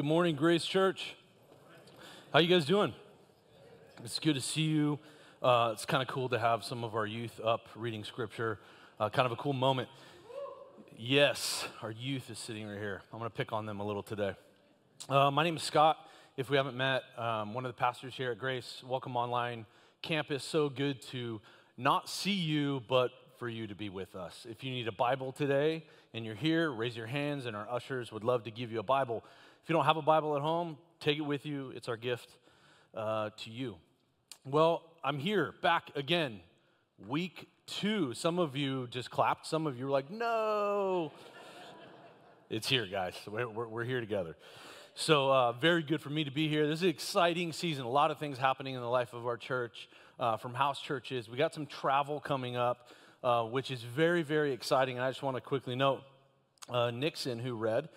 Good morning, Grace Church. How you guys doing? It's good to see you. It's kind of cool to have some of our youth up reading scripture. Kind of a cool moment. Yes, our youth is sitting right here. I'm going to pick on them a little today. My name is Scott. If we haven't met, one of the pastors here at Grace. Welcome online campus. So good to not see you, but for you to be with us. If you need a Bible today and you're here, raise your hands, and our ushers would love to give you a Bible. If you don't have a Bible at home, take it with you. It's our gift to you. Well, I'm here back again, week two. Some of you just clapped. Some of you were like, no. It's here, guys. We're here together. So very good for me to be here. This is an exciting season. A lot of things happening in the life of our church, from house churches. We got some travel coming up, which is very, very exciting. And I just want to quickly note, Nixon, who read,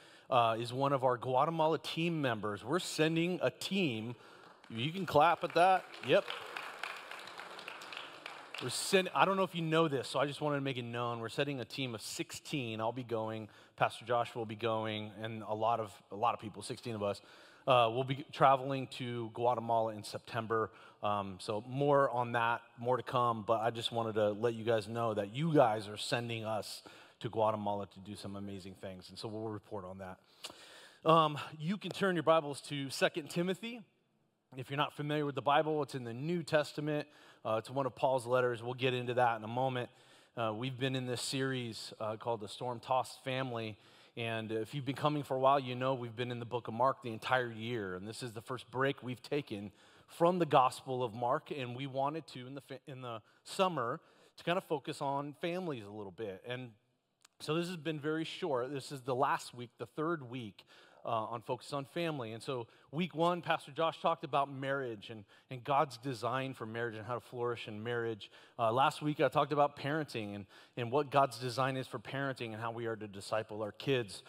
is one of our Guatemala team members. We're sending a team. You can clap at that. Yep. I don't know if you know this, so I just wanted to make it known. We're sending a team of 16. I'll be going. Pastor Josh will be going, and a lot of people, 16 of us, will be traveling to Guatemala in September. So more on that, more to come. But I just wanted to let you guys know that you guys are sending us to Guatemala to do some amazing things, and so we'll report on that. You can turn your Bibles to Second Timothy. If you're not familiar with the Bible, it's in the New Testament. It's one of Paul's letters. We'll get into that in a moment. We've been in this series called The Storm-Tossed Family, and if you've been coming for a while, you know we've been in the book of Mark the entire year, and this is the first break we've taken from the Gospel of Mark, and we wanted to, in the summer, to kind of focus on families a little bit. And so this has been very short. This is the last week, the third week, on Focus on Family. And so week one, Pastor Josh talked about marriage and God's design for marriage and how to flourish in marriage. Last week, I talked about parenting and what God's design is for parenting and how we are to disciple our kids.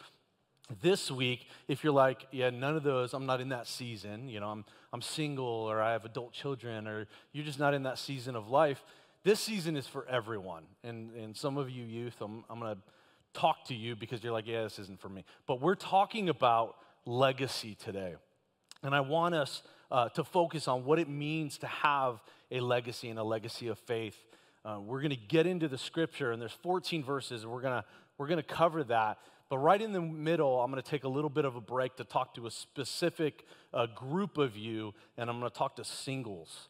This week, if you're like, yeah, none of those, I'm not in that season, you know, I'm single or I have adult children or you're just not in that season of life, this season is for everyone. And some of you youth, I'm going to talk to you because you're like, yeah, this isn't for me. But we're talking about legacy today. And I want us to focus on what it means to have a legacy and a legacy of faith. We're going to get into the scripture, and there's 14 verses, and we're going to cover that. But right in the middle, I'm going to take a little bit of a break to talk to a specific group of you, and I'm going to talk to singles.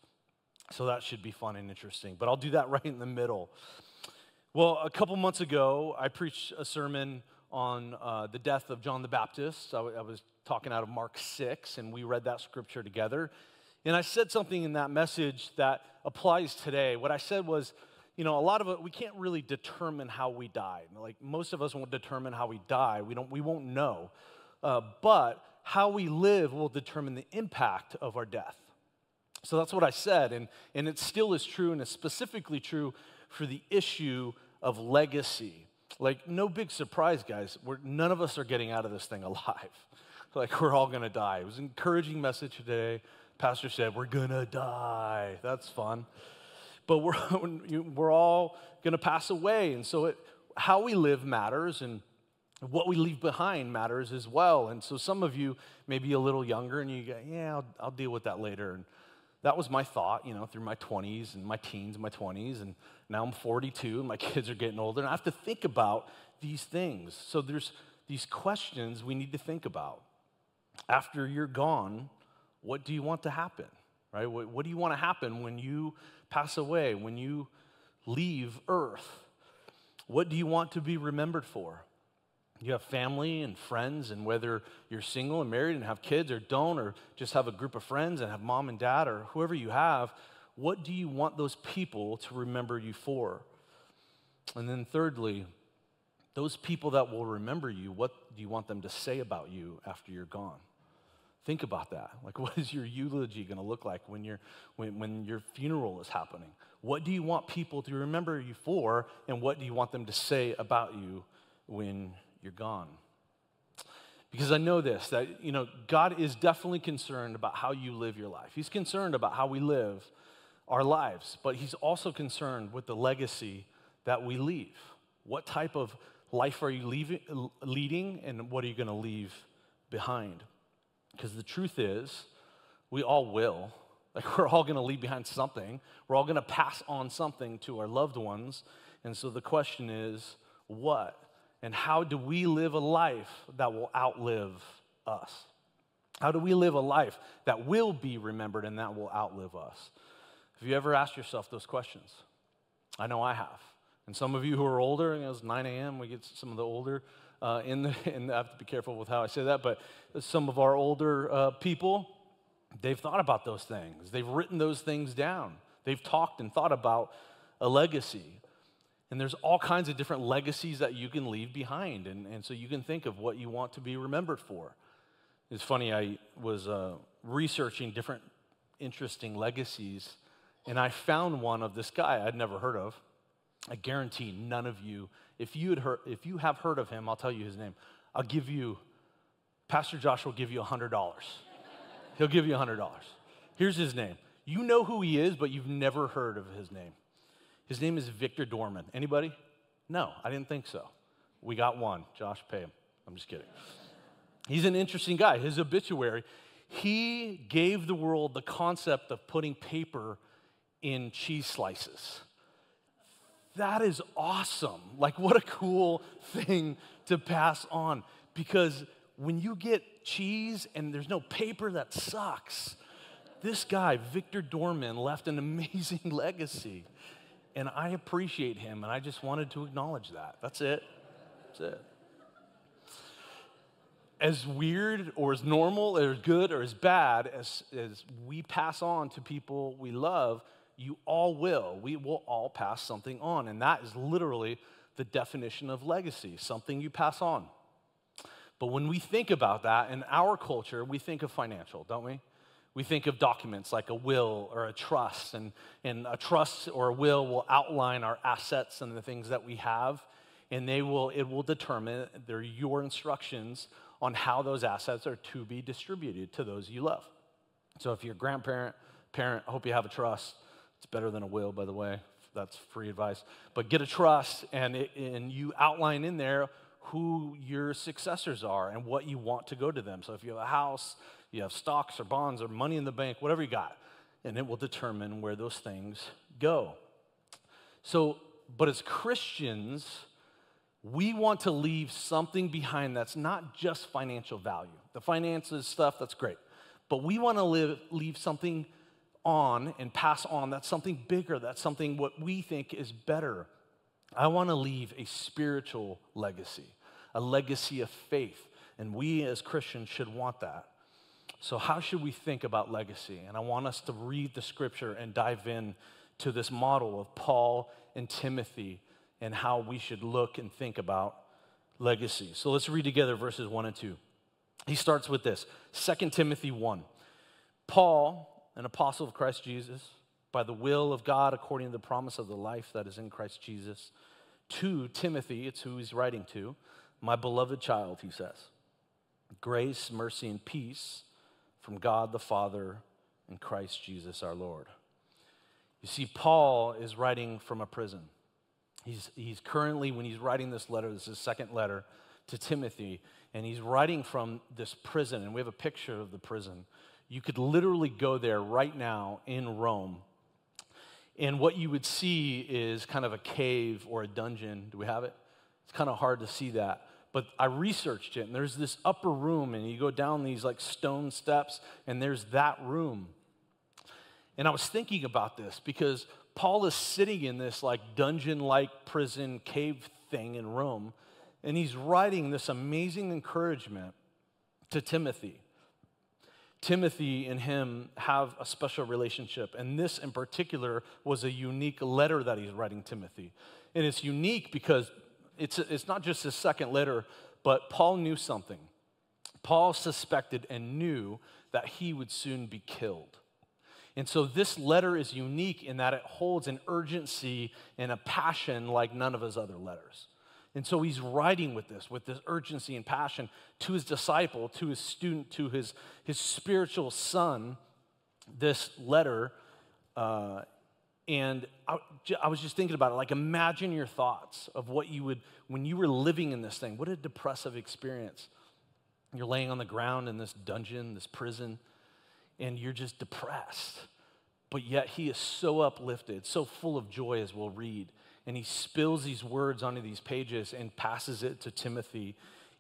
So that should be fun and interesting. But I'll do that right in the middle. Well, a couple months ago, I preached a sermon on the death of John the Baptist. I was talking out of Mark 6, and we read that scripture together. And I said something in that message that applies today. What I said was, you know, a lot of it, we can't really determine how we die. Like, most of us won't determine how we die. We won't know. But how we live will determine the impact of our death. So that's what I said, and it still is true, and it's specifically true for the issue of legacy. Like, no big surprise, guys. None of us are getting out of this thing alive. Like, we're all going to die. It was an encouraging message today. Pastor said, we're going to die. That's fun. But we're all going to pass away. And so how we live matters, and what we leave behind matters as well. And so some of you may be a little younger, and you go, yeah, I'll deal with that later. And that was my thought, you know, through my 20s and my teens and my 20s, and now I'm 42, and my kids are getting older, and I have to think about these things. So there's these questions we need to think about. After you're gone, what do you want to happen, right? What do you want to happen when you pass away, when you leave Earth? What do you want to be remembered for? You have family and friends, and whether you're single and married and have kids or don't, or just have a group of friends and have mom and dad or whoever you have, what do you want those people to remember you for? And then thirdly, those people that will remember you, what do you want them to say about you after you're gone? Think about that. Like, what is your eulogy going to look like when your funeral is happening? What do you want people to remember you for, and what do you want them to say about you when you're gone? Because I know this, that, you know, God is definitely concerned about how you live your life. He's concerned about how we live our lives, but he's also concerned with the legacy that we leave. What type of life are you leading, and what are you going to leave behind? Because the truth is, we all will. Like, we're all going to leave behind something. We're all going to pass on something to our loved ones. And so the question is, what? And how do we live a life that will outlive us? How do we live a life that will be remembered and that will outlive us? Have you ever asked yourself those questions? I know I have. And some of you who are older, it's 9 a.m., we get some of the older, and I have to be careful with how I say that, but some of our older people, they've thought about those things. They've written those things down. They've talked and thought about a legacy. And there's all kinds of different legacies that you can leave behind, and so you can think of what you want to be remembered for. It's funny, I was researching different interesting legacies, and I found one of this guy I'd never heard of. I guarantee none of you, if you have heard of him, I'll tell you his name. Pastor Josh will give you $100. He'll give you $100. Here's his name. You know who he is, but you've never heard of his name. His name is Victor Dorman. Anybody? No, I didn't think so. We got one. Josh, pay him. I'm just kidding. He's an interesting guy. His obituary, he gave the world the concept of putting paper in cheese slices. That is awesome. Like, what a cool thing to pass on, because when you get cheese and there's no paper, that sucks. This guy, Victor Dorman, left an amazing legacy, and I appreciate him, and I just wanted to acknowledge that. That's it. That's it. As weird or as normal or as good or as bad as we pass on to people we love, you all will. We will all pass something on, and that is literally the definition of legacy, something you pass on. But when we think about that, in our culture, we think of financial, don't we? We think of documents like a will or a trust, and a trust or a will outline our assets and the things that we have, and it will determine your instructions on how those assets are to be distributed to those you love. So if you're a grandparent, parent, I hope you have a trust. It's better than a will, by the way. That's free advice. But get a trust, and you outline in there who your successors are and what you want to go to them. So if you have a house, you have stocks or bonds or money in the bank, whatever you got, and it will determine where those things go. So, but as Christians, we want to leave something behind that's not just financial value. The finances stuff, that's great. But we want to leave something on and pass on. That's something bigger. That's something what we think is better. I want to leave a spiritual legacy, a legacy of faith. And we as Christians should want that. So how should we think about legacy? And I want us to read the scripture and dive in to this model of Paul and Timothy and how we should look and think about legacy. So let's read together verses 1 and 2. He starts with this, 2 Timothy 1. Paul, an apostle of Christ Jesus, by the will of God, according to the promise of the life that is in Christ Jesus, to Timothy, it's who he's writing to, my beloved child, he says, grace, mercy, and peace from God the Father and Christ Jesus our Lord. You see, Paul is writing from a prison. He's currently, when he's writing this letter, this is his second letter to Timothy, and he's writing from this prison, and we have a picture of the prison. You could literally go there right now in Rome, and what you would see is kind of a cave or a dungeon. Do we have it? It's kind of hard to see that, but I researched it, and there's this upper room, and you go down these like stone steps, and there's that room. And I was thinking about this because Paul is sitting in this like dungeon-like prison cave thing in Rome, and he's writing this amazing encouragement to Timothy. Timothy and him have a special relationship, and this in particular was a unique letter that he's writing Timothy. And it's unique because it's not just his second letter, but Paul knew something. Paul suspected and knew that he would soon be killed. And so this letter is unique in that it holds an urgency and a passion like none of his other letters. And so he's writing with this urgency and passion to his disciple, to his student, to his spiritual son, this letter. And I was just thinking about it, like imagine your thoughts of what you would, when you were living in this thing, what a depressive experience. You're laying on the ground in this dungeon, this prison, and you're just depressed. But yet he is so uplifted, so full of joy, as we'll read. And he spills these words onto these pages and passes it to Timothy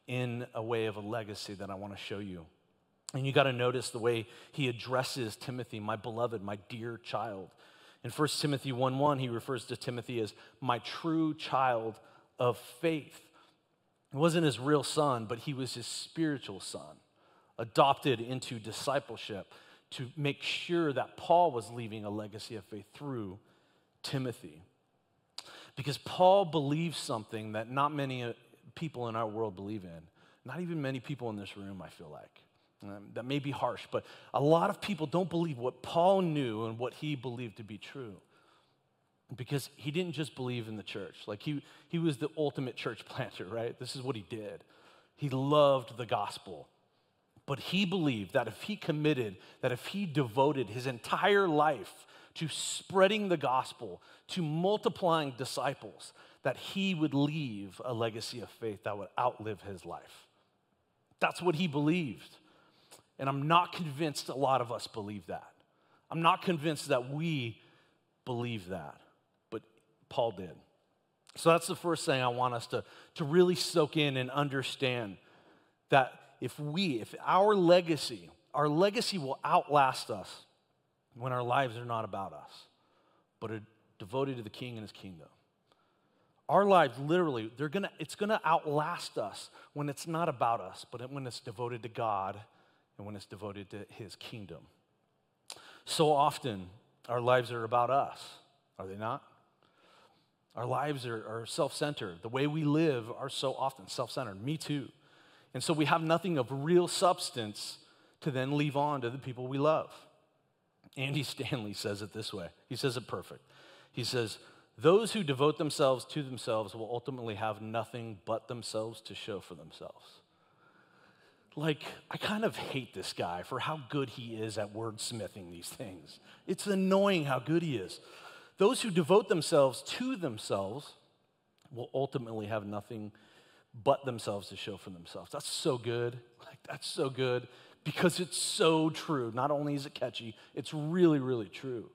in a way of a legacy that I want to show you. And you got to notice the way he addresses Timothy, my beloved, my dear child. In 1 Timothy 1:1, he refers to Timothy as my true child of faith. It wasn't his real son, but he was his spiritual son, adopted into discipleship to make sure that Paul was leaving a legacy of faith through Timothy. Because Paul believes something that not many people in our world believe in. Not even many people in this room, I feel like. That may be harsh, but a lot of people don't believe what Paul knew and what he believed to be true. Because he didn't just believe in the church. Like he was the ultimate church planter, right? This is what he did. He loved the gospel. But he believed that if he committed, that if he devoted his entire life to spreading the gospel, to multiplying disciples, that he would leave a legacy of faith that would outlive his life. That's what he believed. And I'm not convinced a lot of us believe that. I'm not convinced that we believe that, but Paul did. So that's the first thing I want us to really soak in and understand, that if our legacy will outlast us when our lives are not about us, but are devoted to the King and his kingdom. Our lives, literally, it's gonna outlast us when it's not about us, but when it's devoted to God and when it's devoted to his kingdom. So often, our lives are about us, are they not? Our lives are self-centered. The way we live are so often self-centered, me too. And so we have nothing of real substance to then leave on to the people we love. Andy Stanley says it this way. He says it perfect. He says, those who devote themselves to themselves will ultimately have nothing but themselves to show for themselves. Like, I kind of hate this guy for how good he is at wordsmithing these things. It's annoying how good he is. Those who devote themselves to themselves will ultimately have nothing but themselves to show for themselves. That's so good. Like, that's so good. Because it's so true. Not only is it catchy, it's really, really true.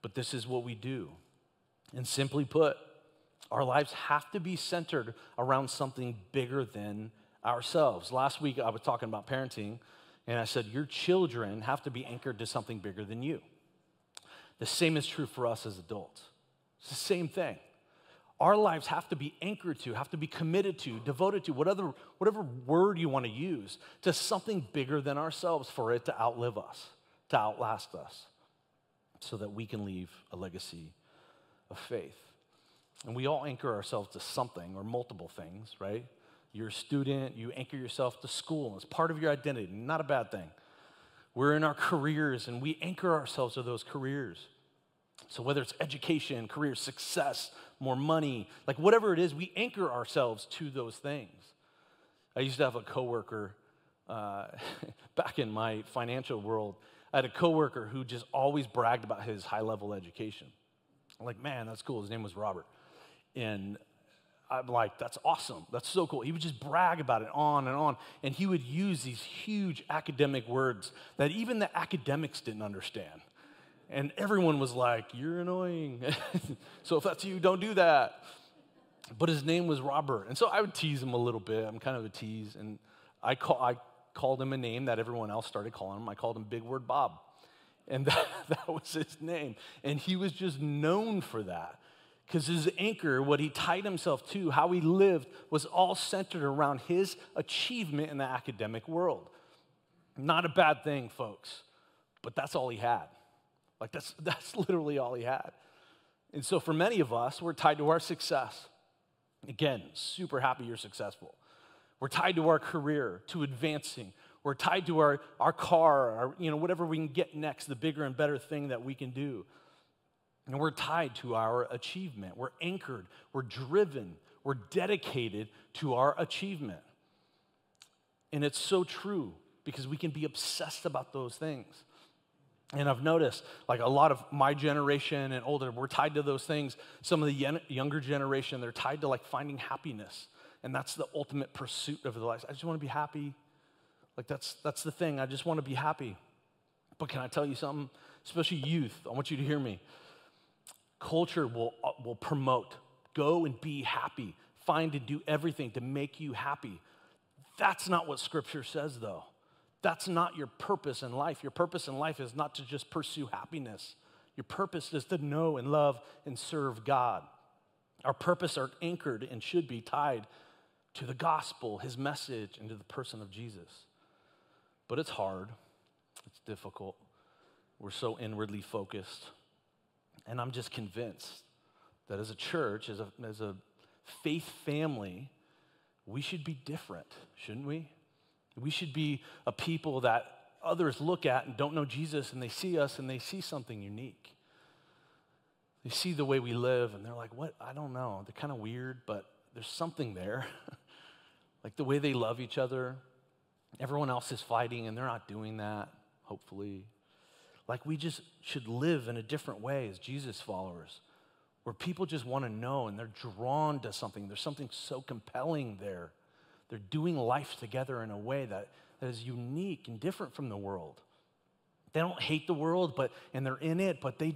But this is what we do. And simply put, our lives have to be centered around something bigger than ourselves. Last week, I was talking about parenting, and I said, your children have to be anchored to something bigger than you. The same is true for us as adults. It's the same thing. Our lives have to be anchored to, have to be committed to, devoted to, whatever word you want to use, to something bigger than ourselves for it to outlive us, to outlast us, so that we can leave a legacy of faith. And we all anchor ourselves to something or multiple things, right? You're a student, you anchor yourself to school. It's part of your identity, not a bad thing. We're in our careers, and we anchor ourselves to those careers. So whether it's education, career success, more money, like whatever it is, we anchor ourselves to those things. I used to have a coworker back in my financial world. I had a coworker who just always bragged about his high-level education. I'm like, man, that's cool. His name was Robert. And I'm like, that's awesome. That's so cool. He would just brag about it on and on. And he would use these huge academic words that even the academics didn't understand. And everyone was like, you're annoying. So if that's you, don't do that. But his name was Robert. And so I would tease him a little bit. I'm kind of a tease. And I called him a name that everyone else started calling him. I called him Big Word Bob. And that was his name. And he was just known for that. Because his anchor, what he tied himself to, how he lived, was all centered around his achievement in the academic world. Not a bad thing, folks. But that's all he had. Like, that's literally all he had. And so for many of us, we're tied to our success. Again, super happy you're successful. We're tied to our career, to advancing. We're tied to our car, whatever we can get next, the bigger and better thing that we can do. And we're tied to our achievement. We're anchored. We're driven. We're dedicated to our achievement. And it's so true because we can be obsessed about those things. And I've noticed, like, a lot of my generation and older, we're tied to those things. Some of the younger generation, they're tied to, like, finding happiness. And that's the ultimate pursuit of their lives. I just want to be happy. Like that's the thing. I just want to be happy. But can I tell you something? Especially youth, I want you to hear me. Culture will promote, go and be happy. Find and do everything to make you happy. That's not what Scripture says, though. That's not your purpose in life. Your purpose in life is not to just pursue happiness. Your purpose is to know and love and serve God. Our purpose are anchored and should be tied to the gospel, his message, and to the person of Jesus. But it's hard. It's difficult. We're so inwardly focused. And I'm just convinced that as a church, as a faith family, we should be different, shouldn't we? We should be a people that others look at and don't know Jesus, and they see us and they see something unique. They see the way we live and they're like, what? I don't know. They're kind of weird, but there's something there. Like the way they love each other. Everyone else is fighting and they're not doing that, hopefully. Like we just should live in a different way as Jesus followers, where people just want to know and they're drawn to something. There's something so compelling there. They're doing life together in a way that is unique and different from the world. They don't hate the world, and they're in it, but they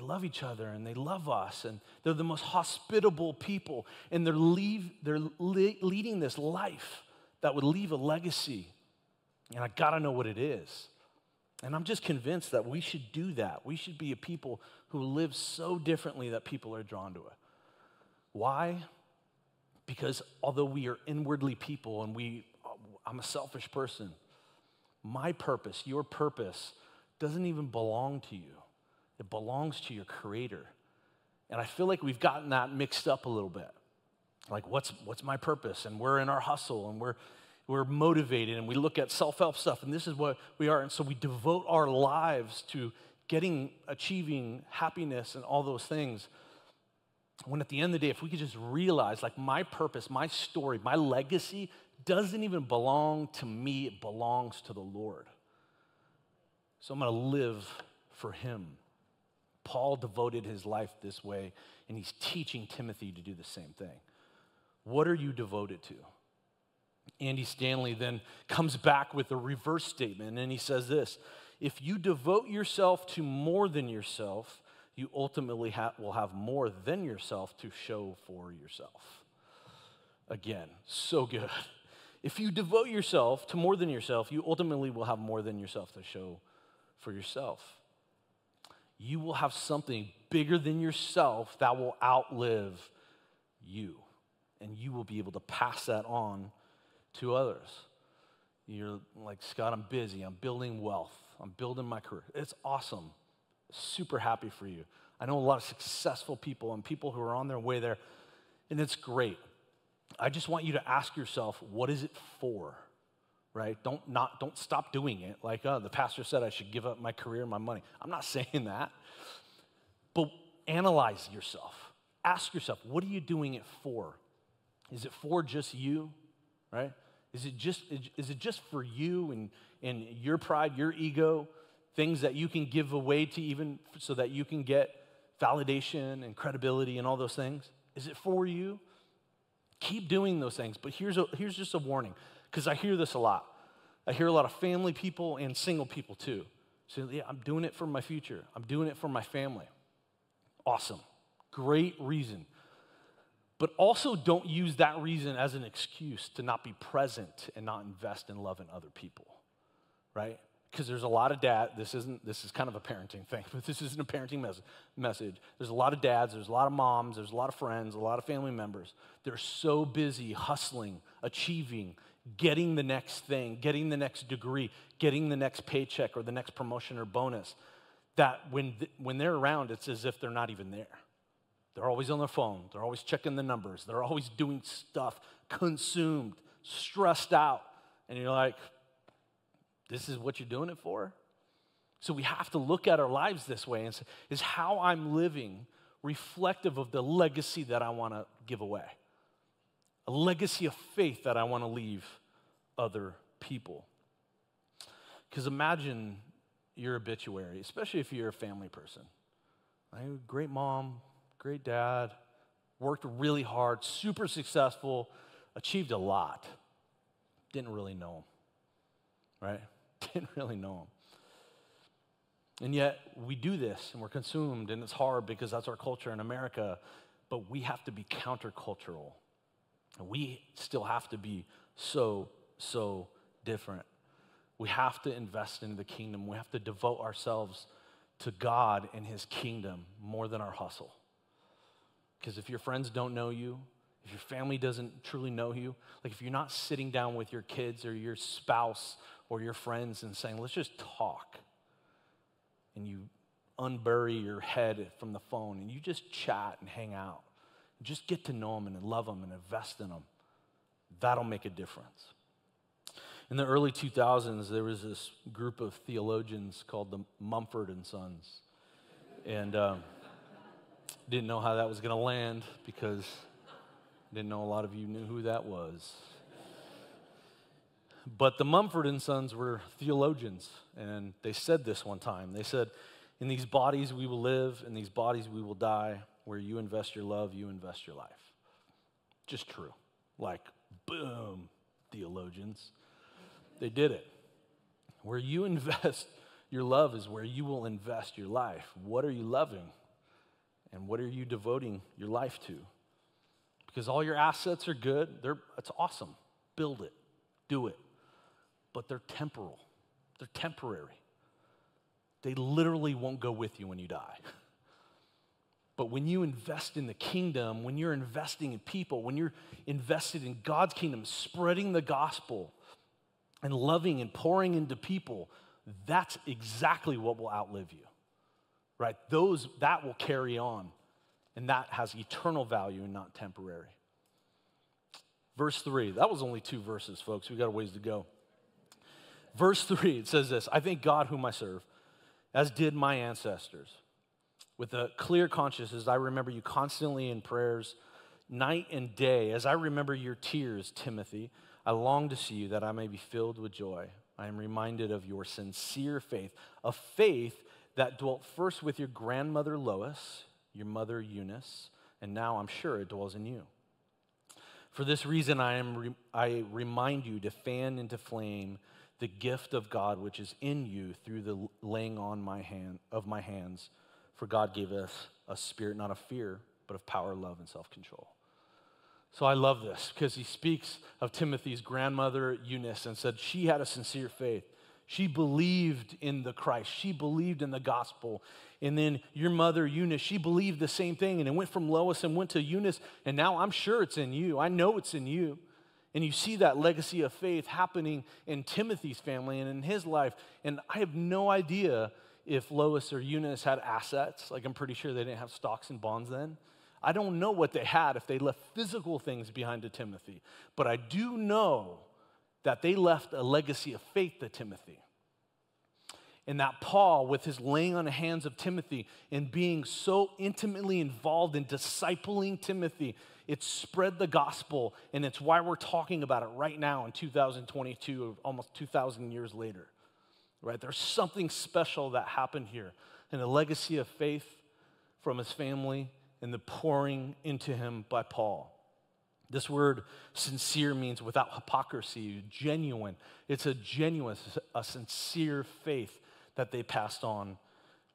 love each other and they love us, and they're the most hospitable people, and they're leading this life that would leave a legacy. And I gotta know what it is. And I'm just convinced that we should do that. We should be a people who live so differently that people are drawn to it. Why? Because although we are inwardly people and I'm a selfish person, my purpose, your purpose, doesn't even belong to you. It belongs to your Creator. And I feel like we've gotten that mixed up a little bit. Like, what's my purpose? And we're in our hustle and we're motivated, and we look at self-help stuff, and this is what we are. And so we devote our lives to achieving happiness and all those things. When at the end of the day, if we could just realize, like, my purpose, my story, my legacy doesn't even belong to me. It belongs to the Lord. So I'm going to live for him. Paul devoted his life this way, and he's teaching Timothy to do the same thing. What are you devoted to? Andy Stanley then comes back with a reverse statement, and he says this: if you devote yourself to more than yourself, you ultimately will have more than yourself to show for yourself. Again, so good. If you devote yourself to more than yourself, you ultimately will have more than yourself to show for yourself. You will have something bigger than yourself that will outlive you, and you will be able to pass that on to others. You're like, Scott, I'm busy. I'm building wealth. I'm building my career. It's awesome. Super happy for you. I know a lot of successful people and people who are on their way there, and it's great. I just want you to ask yourself, what is it for, right? Don't stop doing it. Like, the pastor said I should give up my career and my money. I'm not saying that. But analyze yourself. Ask yourself, what are you doing it for? Is it for just you, right? Is it just for you and your pride, your ego, things that you can give away to even so that you can get validation and credibility and all those things? Is it for you? Keep doing those things. But here's just a warning, because I hear this a lot. I hear a lot of family people and single people too. So yeah, I'm doing it for my future. I'm doing it for my family. Awesome. Great reason. But also don't use that reason as an excuse to not be present and not invest in loving other people, right? Because there's a lot of dads, this is kind of a parenting thing, but this isn't a parenting message. There's a lot of dads, there's a lot of moms, there's a lot of friends, a lot of family members. They're so busy hustling, achieving, getting the next thing, getting the next degree, getting the next paycheck or the next promotion or bonus, that when they're around, it's as if they're not even there. They're always on their phone. They're always checking the numbers. They're always doing stuff, consumed, stressed out. And you're like, this is what you're doing it for? So we have to look at our lives this way and say, is how I'm living reflective of the legacy that I want to give away? A legacy of faith that I want to leave other people. Because imagine your obituary, especially if you're a family person. Great mom, great dad, worked really hard, super successful, achieved a lot, didn't really know him. right? Didn't really know him. And yet we do this and we're consumed, and it's hard because that's our culture in America, but we have to be countercultural. We still have to be so different. We have to invest in the kingdom. We have to devote ourselves to God and his kingdom more than our hustle. Because if your friends don't know you, if your family doesn't truly know you, like if you're not sitting down with your kids or your spouse or your friends and saying, let's just talk, and you unbury your head from the phone and you just chat and hang out, and just get to know them and love them and invest in them, that'll make a difference. In the early 2000s, there was this group of theologians called the Mumford and Sons, and didn't know how that was going to land because I didn't know a lot of you knew who that was. But the Mumford and Sons were theologians, and they said this one time. They said, in these bodies we will live, in these bodies we will die. Where you invest your love, you invest your life. Just true. Like, boom, theologians. They did it. Where you invest your love is where you will invest your life. What are you loving? And what are you devoting your life to? Because all your assets are good. It's awesome. Build it. Do it. But they're temporal. They're temporary. They literally won't go with you when you die. But when you invest in the kingdom, when you're investing in people, when you're invested in God's kingdom, spreading the gospel, and loving and pouring into people, that's exactly what will outlive you, right? That will carry on, and that has eternal value and not temporary. Verse 3, that was only 2 verses, folks. We've got a ways to go. Verse 3, it says this, I thank God whom I serve, as did my ancestors. With a clear conscience, as I remember you constantly in prayers, night and day, as I remember your tears, Timothy, I long to see you that I may be filled with joy. I am reminded of your sincere faith, a faith that dwelt first with your grandmother Lois, your mother Eunice, and now I'm sure it dwells in you. For this reason, I remind you to fan into flame the gift of God which is in you through the laying on of my hands. For God gave us a spirit not of fear, but of power, love, and self-control. So I love this because he speaks of Timothy's grandmother, Eunice, and said she had a sincere faith. She believed in the Christ. She believed in the gospel. And then your mother, Eunice, she believed the same thing, and it went from Lois and went to Eunice, and now I'm sure it's in you. I know it's in you. And you see that legacy of faith happening in Timothy's family and in his life. And I have no idea if Lois or Eunice had assets. Like, I'm pretty sure they didn't have stocks and bonds then. I don't know what they had, if they left physical things behind to Timothy. But I do know that they left a legacy of faith to Timothy. And that Paul, with his laying on the hands of Timothy and being so intimately involved in discipling Timothy, it spread the gospel, and it's why we're talking about it right now in 2022, almost 2,000 years later. Right? There's something special that happened here. And a legacy of faith from his family, and the pouring into him by Paul. This word sincere means without hypocrisy, genuine. It's a sincere faith that they passed on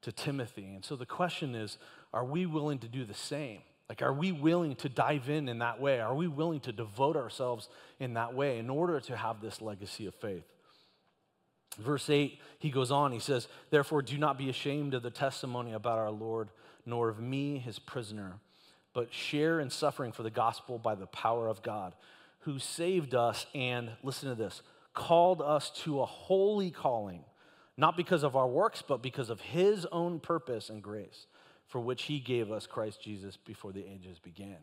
to Timothy. And so the question is, are we willing to do the same? Like, are we willing to dive in that way? Are we willing to devote ourselves in that way in order to have this legacy of faith? Verse 8, he goes on, he says, therefore do not be ashamed of the testimony about our Lord, nor of me, his prisoner, but share in suffering for the gospel by the power of God, who saved us and, listen to this, called us to a holy calling, not because of our works, but because of his own purpose and grace, for which he gave us Christ Jesus before the ages began.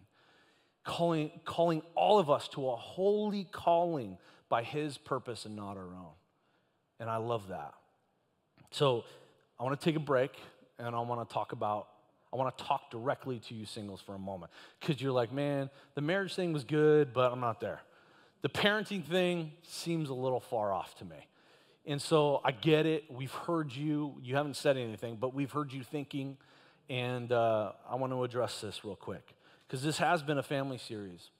Calling all of us to a holy calling by his purpose and not our own. And I love that. So I want to take a break, and I want to talk directly to you singles for a moment. Because you're like, man, the marriage thing was good, but I'm not there. The parenting thing seems a little far off to me. And so I get it. We've heard you. You haven't said anything, but we've heard you thinking. And I want to address this real quick. Because this has been a family series.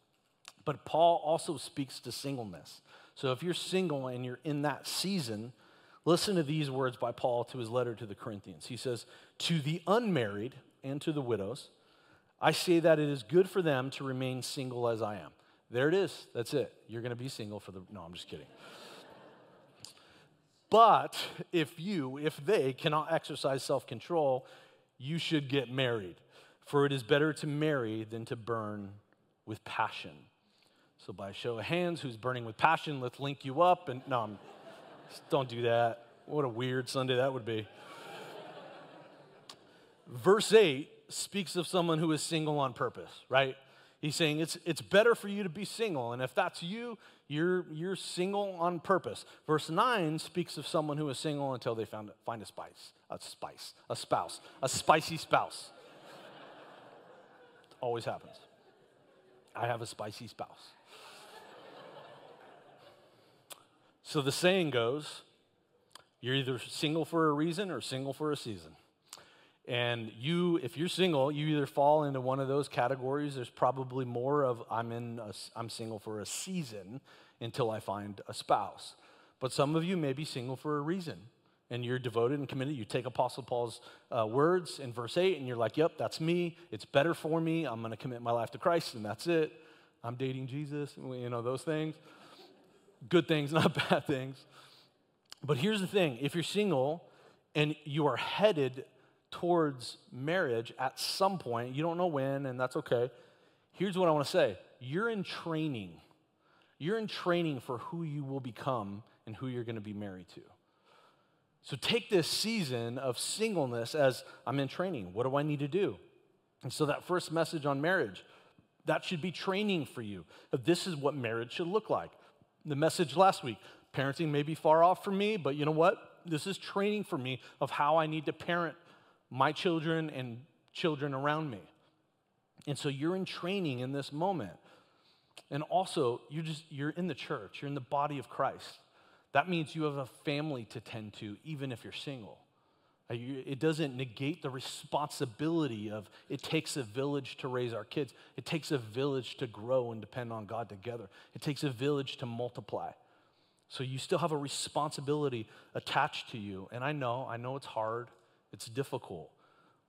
But Paul also speaks to singleness. So if you're single and you're in that season, listen to these words by Paul to his letter to the Corinthians. He says, to the unmarried and to the widows, I say that it is good for them to remain single as I am. There it is. That's it. You're going to be single for the... No, I'm just kidding. But if they cannot exercise self-control, you should get married. For it is better to marry than to burn with passion. So by a show of hands, who's burning with passion, let's link you up. And no, don't do that. What a weird Sunday that would be. Verse 8 speaks of someone who is single on purpose, right? He's saying it's better for you to be single, and if that's you, you're single on purpose. Verse 9 speaks of someone who is single until they find a spicy spouse. Always happens. I have a spicy spouse. So the saying goes, you're either single for a reason or single for a season. And you, if you're single, you either fall into one of those categories. There's probably more of I'm single for a season until I find a spouse. But some of you may be single for a reason, and you're devoted and committed. You take Apostle Paul's words in verse 8, and you're like, yep, that's me. It's better for me. I'm going to commit my life to Christ, and that's it. I'm dating Jesus, you know, those things. Good things, not bad things. But here's the thing. If you're single and you are headed towards marriage at some point, you don't know when, and that's okay. Here's what I want to say. You're in training. You're in training for who you will become and who you're going to be married to. So take this season of singleness as I'm in training. What do I need to do? And so that first message on marriage, that should be training for you. This is what marriage should look like. The message last week, parenting may be far off for me, but you know what? This is training for me of how I need to parent my children and children around me. And so you're in training in this moment. And also, you're in the church. You're in the body of Christ. That means you have a family to tend to, even if you're single. It doesn't negate the responsibility of it takes a village to raise our kids. It takes a village to grow and depend on God together. It takes a village to multiply. So you still have a responsibility attached to you. And I know it's hard. It's difficult.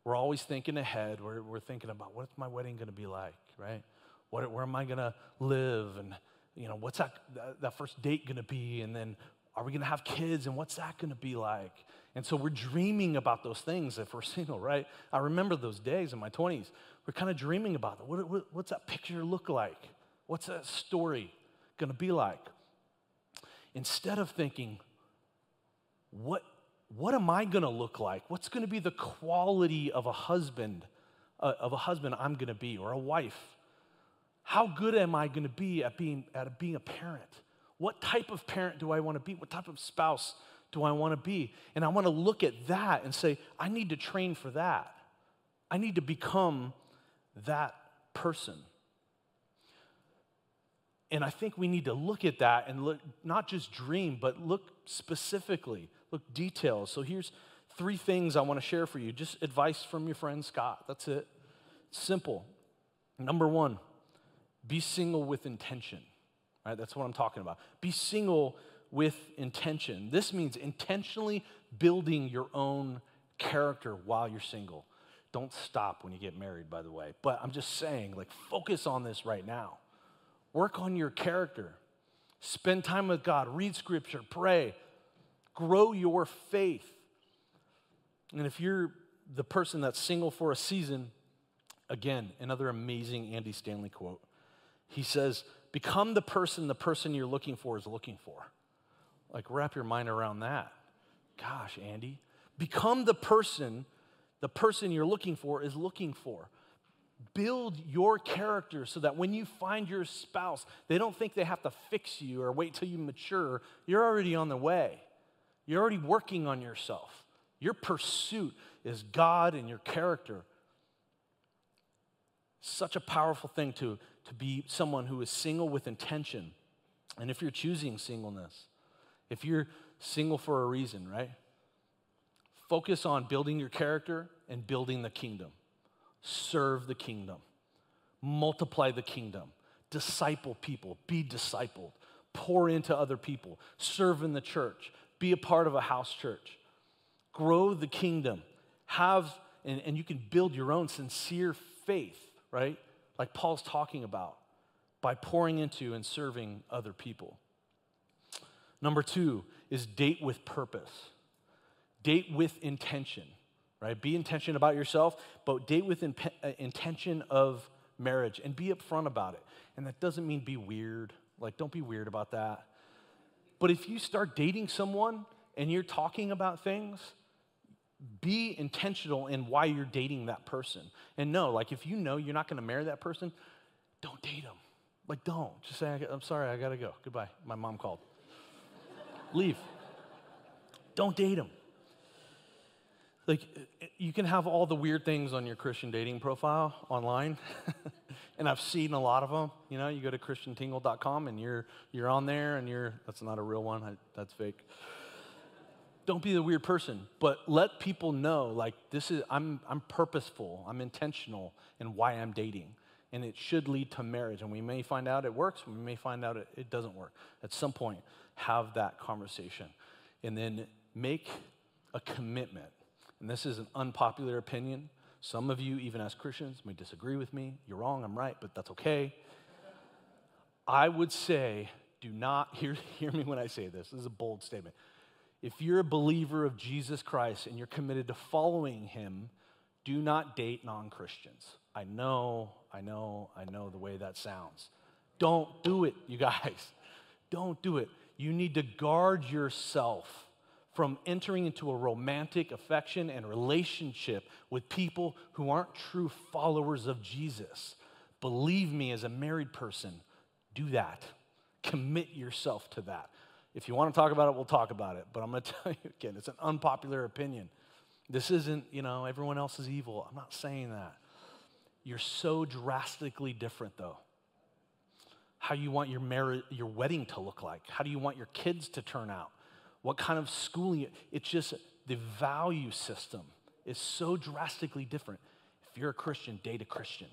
We're always thinking ahead. We're thinking about what's my wedding going to be like, right? Where am I going to live? And, you know, what's that first date going to be? And then are we going to have kids? And what's that going to be like? And so we're dreaming about those things if we're single, right? I remember those days in my 20s. We're kind of dreaming about it. What's that picture look like? What's that story going to be like? Instead of thinking, what am I going to look like? What's going to be the quality of a husband I'm going to be, or a wife? How good am I going to be at being a parent? What type of parent do I want to be? What type of spouse do I want to be? And I want to look at that and say, I need to train for that. I need to become that person. And I think we need to look at that and look, not just dream, but look specifically. Look, details. So here's 3 things I want to share for you. Just advice from your friend Scott. That's it. Simple. Number 1, be single with intention. All right, that's what I'm talking about. Be single with intention. This means intentionally building your own character while you're single. Don't stop when you get married, by the way. But I'm just saying, like, focus on this right now. Work on your character. Spend time with God. Read Scripture. Pray. Grow your faith. And if you're the person that's single for a season, again, another amazing Andy Stanley quote. He says, become the person you're looking for is looking for. Like, wrap your mind around that. Gosh, Andy. Become the person you're looking for is looking for. Build your character so that when you find your spouse, they don't think they have to fix you or wait till you mature. You're already on the way. You're already working on yourself. Your pursuit is God and your character. Such a powerful thing to be someone who is single with intention. And if you're choosing singleness, if you're single for a reason, right? Focus on building your character and building the kingdom. Serve the kingdom. Multiply the kingdom. Disciple people. Be discipled. pour into other people, serve in the church, be a part of a house church, grow the kingdom, have, and you can build your own sincere faith, right? Like Paul's talking about, by pouring into and serving other people. Number two is date with purpose. Date with intention, right? Be intentional about yourself, but date with intention of marriage and be upfront about it. And that doesn't mean be weird. Like, don't be weird about that. But if you start dating someone and you're talking about things, be intentional in why you're dating that person. And no, like, if you know you're not going to marry that person, don't date them. Like, don't. Just say, I'm sorry, I got to go. Goodbye. My mom called. Leave. Don't date them. Like, you can have all the weird things on your Christian dating profile online, and I've seen a lot of them. You know, you go to christiantingle.com, and you're on there, and that's not a real one. That's fake. Don't be the weird person, but let people know, like, this is, I'm purposeful, I'm intentional in why I'm dating, and it should lead to marriage, and we may find out it works, we may find out it doesn't work. At some point, have that conversation, and then make a commitment. And this is an unpopular opinion. Some of you, even as Christians, may disagree with me. You're wrong, I'm right, but that's okay. I would say, do not, hear me when I say this. This is a bold statement. If you're a believer of Jesus Christ and you're committed to following him, do not date non-Christians. I know the way that sounds. Don't do it, you guys. Don't do it. You need to guard yourself from entering into a romantic affection and relationship with people who aren't true followers of Jesus. Believe me, as a married person, do that. Commit yourself to that. If you want to talk about it, we'll talk about it. But I'm going to tell you again, it's an unpopular opinion. This isn't, you know, everyone else is evil. I'm not saying that. You're so drastically different, though. How you want your wedding to look like? How do you want your kids to turn out? What kind of schooling? It's just the value system is so drastically different. If you're a Christian, date a Christian.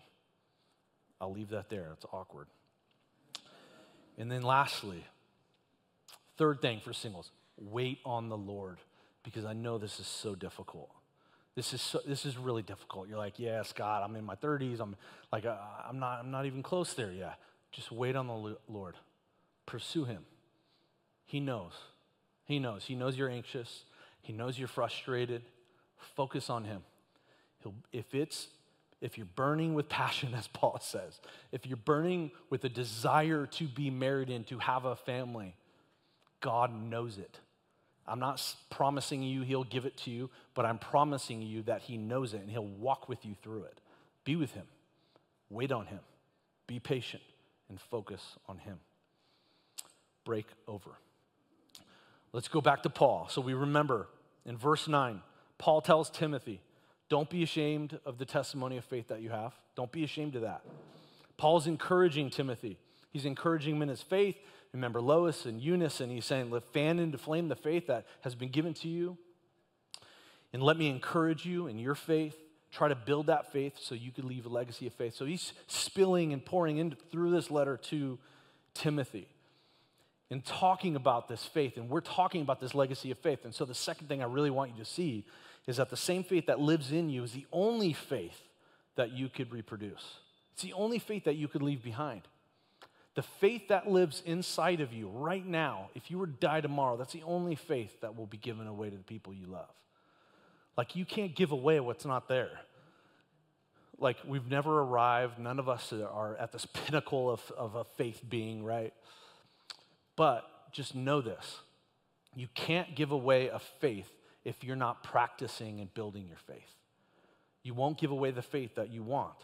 I'll leave that there. It's awkward. And then lastly, third thing for singles, wait on the Lord, because I know this is so difficult. This is really difficult. You're like, yeah, Scott, I'm in my 30s. I'm like, I'm not even close there yet. Just wait on the Lord. Pursue him. He knows. He knows. He knows you're anxious. He knows you're frustrated. Focus on him. If you're burning with passion, as Paul says, if you're burning with a desire to be married and to have a family, God knows it. I'm not promising you he'll give it to you, but I'm promising you that he knows it and he'll walk with you through it. Be with him. Wait on him. Be patient and focus on him. Break over. Let's go back to Paul. So we remember in verse 9, Paul tells Timothy, don't be ashamed of the testimony of faith that you have. Don't be ashamed of that. Paul's encouraging Timothy. He's encouraging him in his faith. Remember Lois and Eunice, and he's saying, fan into flame the faith that has been given to you. And let me encourage you in your faith. Try to build that faith so you could leave a legacy of faith. So he's spilling and pouring through this letter to Timothy, and talking about this faith, and we're talking about this legacy of faith. And so the second thing I really want you to see is that the same faith that lives in you is the only faith that you could reproduce. It's the only faith that you could leave behind. The faith that lives inside of you right now, if you were to die tomorrow, that's the only faith that will be given away to the people you love. Like, you can't give away what's not there. Like, we've never arrived. None of us are at this pinnacle of a faith being, right? But just know this, you can't give away a faith if you're not practicing and building your faith. You won't give away the faith that you want.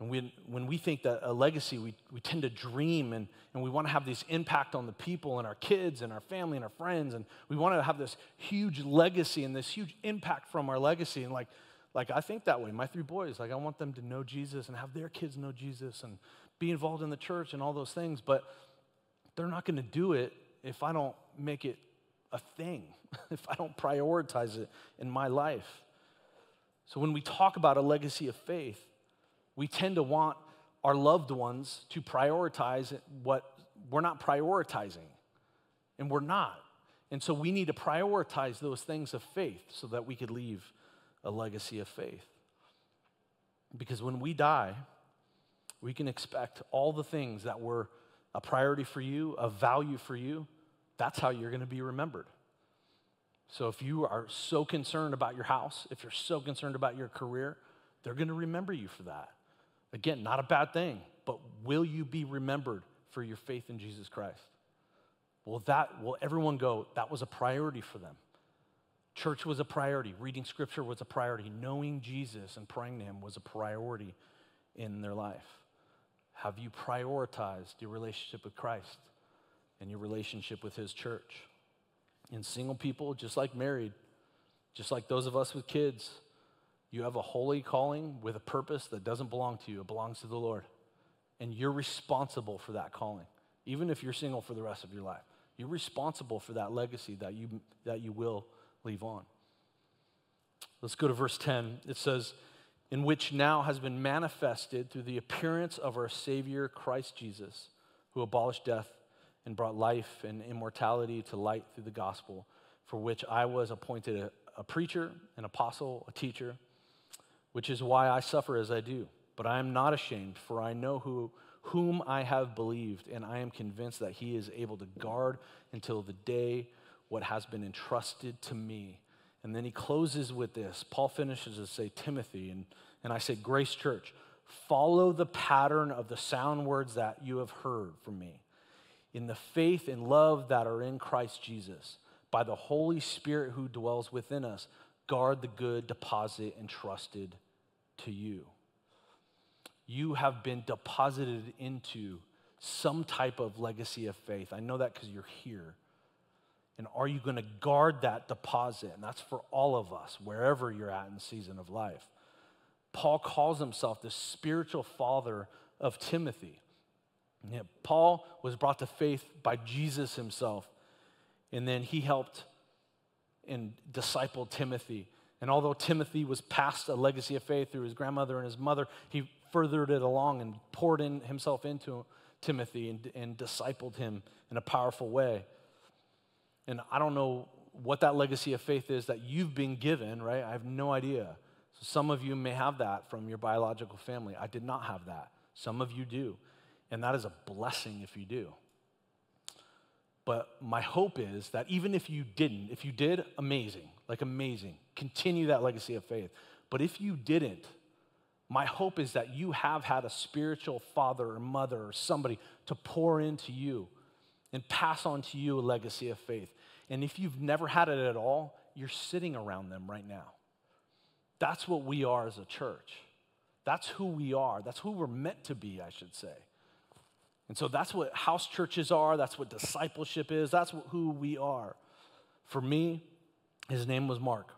And when we think that a legacy, we tend to dream and we want to have this impact on the people and our kids and our family and our friends, and we want to have this huge legacy and this huge impact from our legacy. And like I think that way. My three boys, like, I want them to know Jesus and have their kids know Jesus and be involved in the church and all those things, but they're not going to do it if I don't make it a thing, if I don't prioritize it in my life. So when we talk about a legacy of faith, we tend to want our loved ones to prioritize what we're not prioritizing, and we're not. And so we need to prioritize those things of faith so that we could leave a legacy of faith. Because when we die, we can expect all the things that were a priority for you, a value for you, that's how you're going to be remembered. So if you are so concerned about your house, if you're so concerned about your career, they're going to remember you for that. Again, not a bad thing, but will you be remembered for your faith in Jesus Christ? Will everyone go, that was a priority for them? Church was a priority. Reading Scripture was a priority. Knowing Jesus and praying to him was a priority in their life. Have you prioritized your relationship with Christ and your relationship with his church? And single people, just like married, just like those of us with kids, you have a holy calling with a purpose that doesn't belong to you. It belongs to the Lord. And you're responsible for that calling, even if you're single for the rest of your life. You're responsible for that legacy that you will leave on. Let's go to verse 10. It says, in which now has been manifested through the appearance of our Savior Christ Jesus, who abolished death and brought life and immortality to light through the gospel, for which I was appointed a preacher, an apostle, a teacher, which is why I suffer as I do. But I am not ashamed, for I know whom I have believed, and I am convinced that he is able to guard until the day what has been entrusted to me. And then he closes with this. Paul finishes to say, Timothy, and I say, Grace Church, follow the pattern of the sound words that you have heard from me, in the faith and love that are in Christ Jesus, by the Holy Spirit who dwells within us, guard the good deposit entrusted to you. You have been deposited into some type of legacy of faith. I know that because you're here. And are you going to guard that deposit? And that's for all of us, wherever you're at in the season of life. Paul calls himself the spiritual father of Timothy. Yeah, Paul was brought to faith by Jesus himself, and then he helped and discipled Timothy. And although Timothy was passed a legacy of faith through his grandmother and his mother, he furthered it along and poured in himself into Timothy and discipled him in a powerful way. And I don't know what that legacy of faith is that you've been given, right? I have no idea. So some of you may have that from your biological family. I did not have that. Some of you do. And that is a blessing if you do. But my hope is that even if you didn't, if you did, amazing, like amazing. Continue that legacy of faith. But if you didn't, my hope is that you have had a spiritual father or mother or somebody to pour into you and pass on to you a legacy of faith. And if you've never had it at all, you're sitting around them right now. That's what we are as a church. That's who we are. That's who we're meant to be, I should say. And so that's what house churches are. That's what discipleship is. That's who we are. For me, his name was Mark.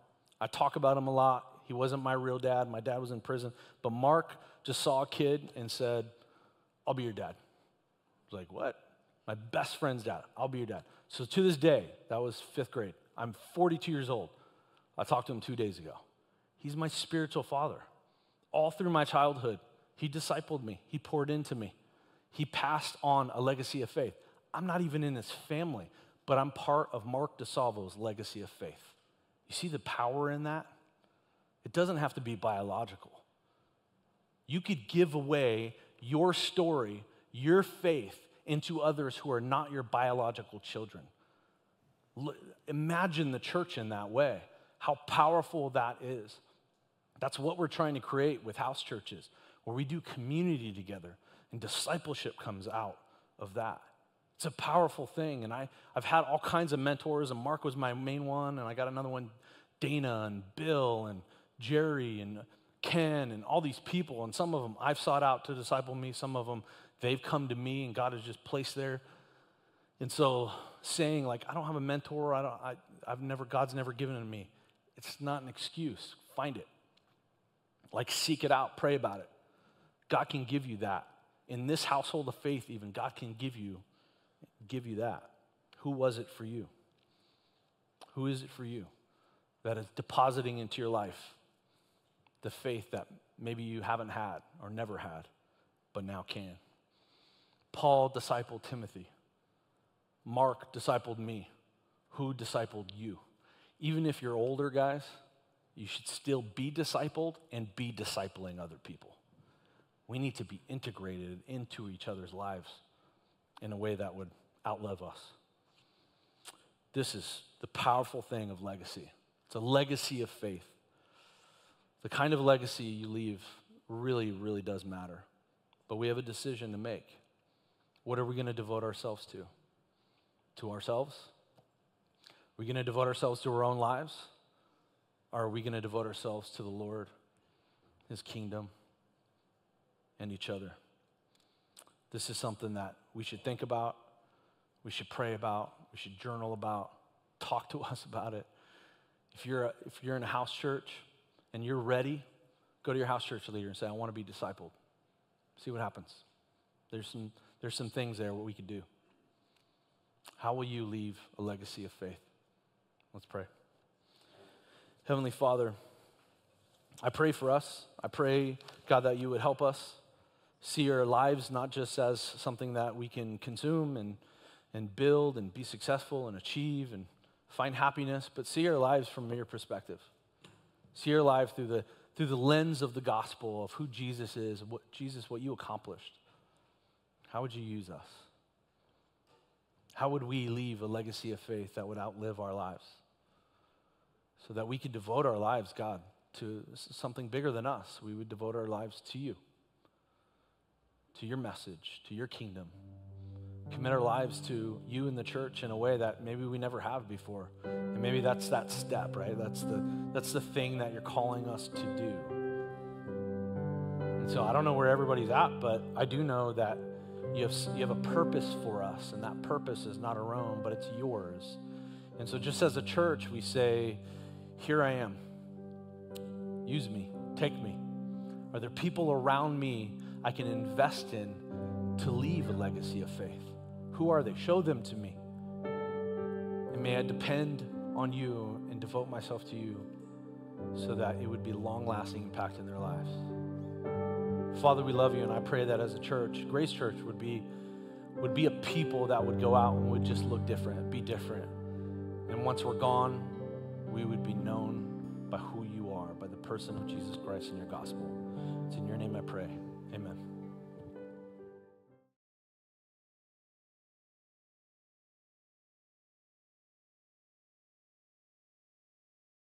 I talk about him a lot. He wasn't my real dad. My dad was in prison. But Mark just saw a kid and said, I'll be your dad. I was like, what? My best friend's dad. I'll be your dad. So to this day, that was fifth grade. I'm 42 years old. I talked to him 2 days ago. He's my spiritual father. All through my childhood, he discipled me. He poured into me. He passed on a legacy of faith. I'm not even in his family, but I'm part of Mark DeSalvo's legacy of faith. You see the power in that? It doesn't have to be biological. You could give away your story, your faith, into others who are not your biological children. Imagine the church in that way, how powerful that is. That's what we're trying to create with house churches, where we do community together. And discipleship comes out of that. It's a powerful thing. And I've had all kinds of mentors, and Mark was my main one, and I got another one, Dana and Bill and Jerry and Ken and all these people. And some of them I've sought out to disciple me. Some of them they've come to me, and God has just placed there. And so saying, like, I don't have a mentor, God's never given it to me. It's not an excuse. Find it. Like, seek it out. Pray about it. God can give you that. In this household of faith, even, God can give you that. Who was it for you? Who is it for you that is depositing into your life the faith that maybe you haven't had or never had, but now can? Paul discipled Timothy. Mark discipled me. Who discipled you? Even if you're older, guys, you should still be discipled and be discipling other people. We need to be integrated into each other's lives in a way that would outlive us. This is the powerful thing of legacy. It's a legacy of faith. The kind of legacy you leave really, really does matter. But we have a decision to make. What are we going to devote ourselves to? To ourselves? Are we going to devote ourselves to our own lives? Or are we going to devote ourselves to the Lord, His kingdom, and each other? This is something that we should think about, we should pray about, we should journal about, talk to us about it. If you're in a house church and you're ready, go to your house church leader and say, I want to be discipled. See what happens. There's some things there what we could do. How will you leave a legacy of faith? Let's pray. Heavenly Father, I pray for us. I pray, God, that you would help us see our lives not just as something that we can consume and build and be successful and achieve and find happiness, but see our lives from your perspective. See our life through the lens of the gospel of who Jesus is, what you accomplished. How would you use us? How would we leave a legacy of faith that would outlive our lives? So that we could devote our lives, God, to something bigger than us. We would devote our lives to you, to your message, to your kingdom. Commit our lives to you and the church in a way that maybe we never have before. And maybe that's that step, right? That's the thing that you're calling us to do. And so I don't know where everybody's at, but I do know that you have a purpose for us, and that purpose is not our own, but it's yours. And so just as a church, we say, here I am. Use me. Take me. Are there people around me I can invest in to leave a legacy of faith? Who are they? Show them to me. And may I depend on you and devote myself to you so that it would be long-lasting impact in their lives. Father, we love you, and I pray that as a church, Grace Church would be a people that would go out and would just look different, be different. And once we're gone, we would be known by who you are, by the person of Jesus Christ and your gospel. It's in your name I pray. Amen.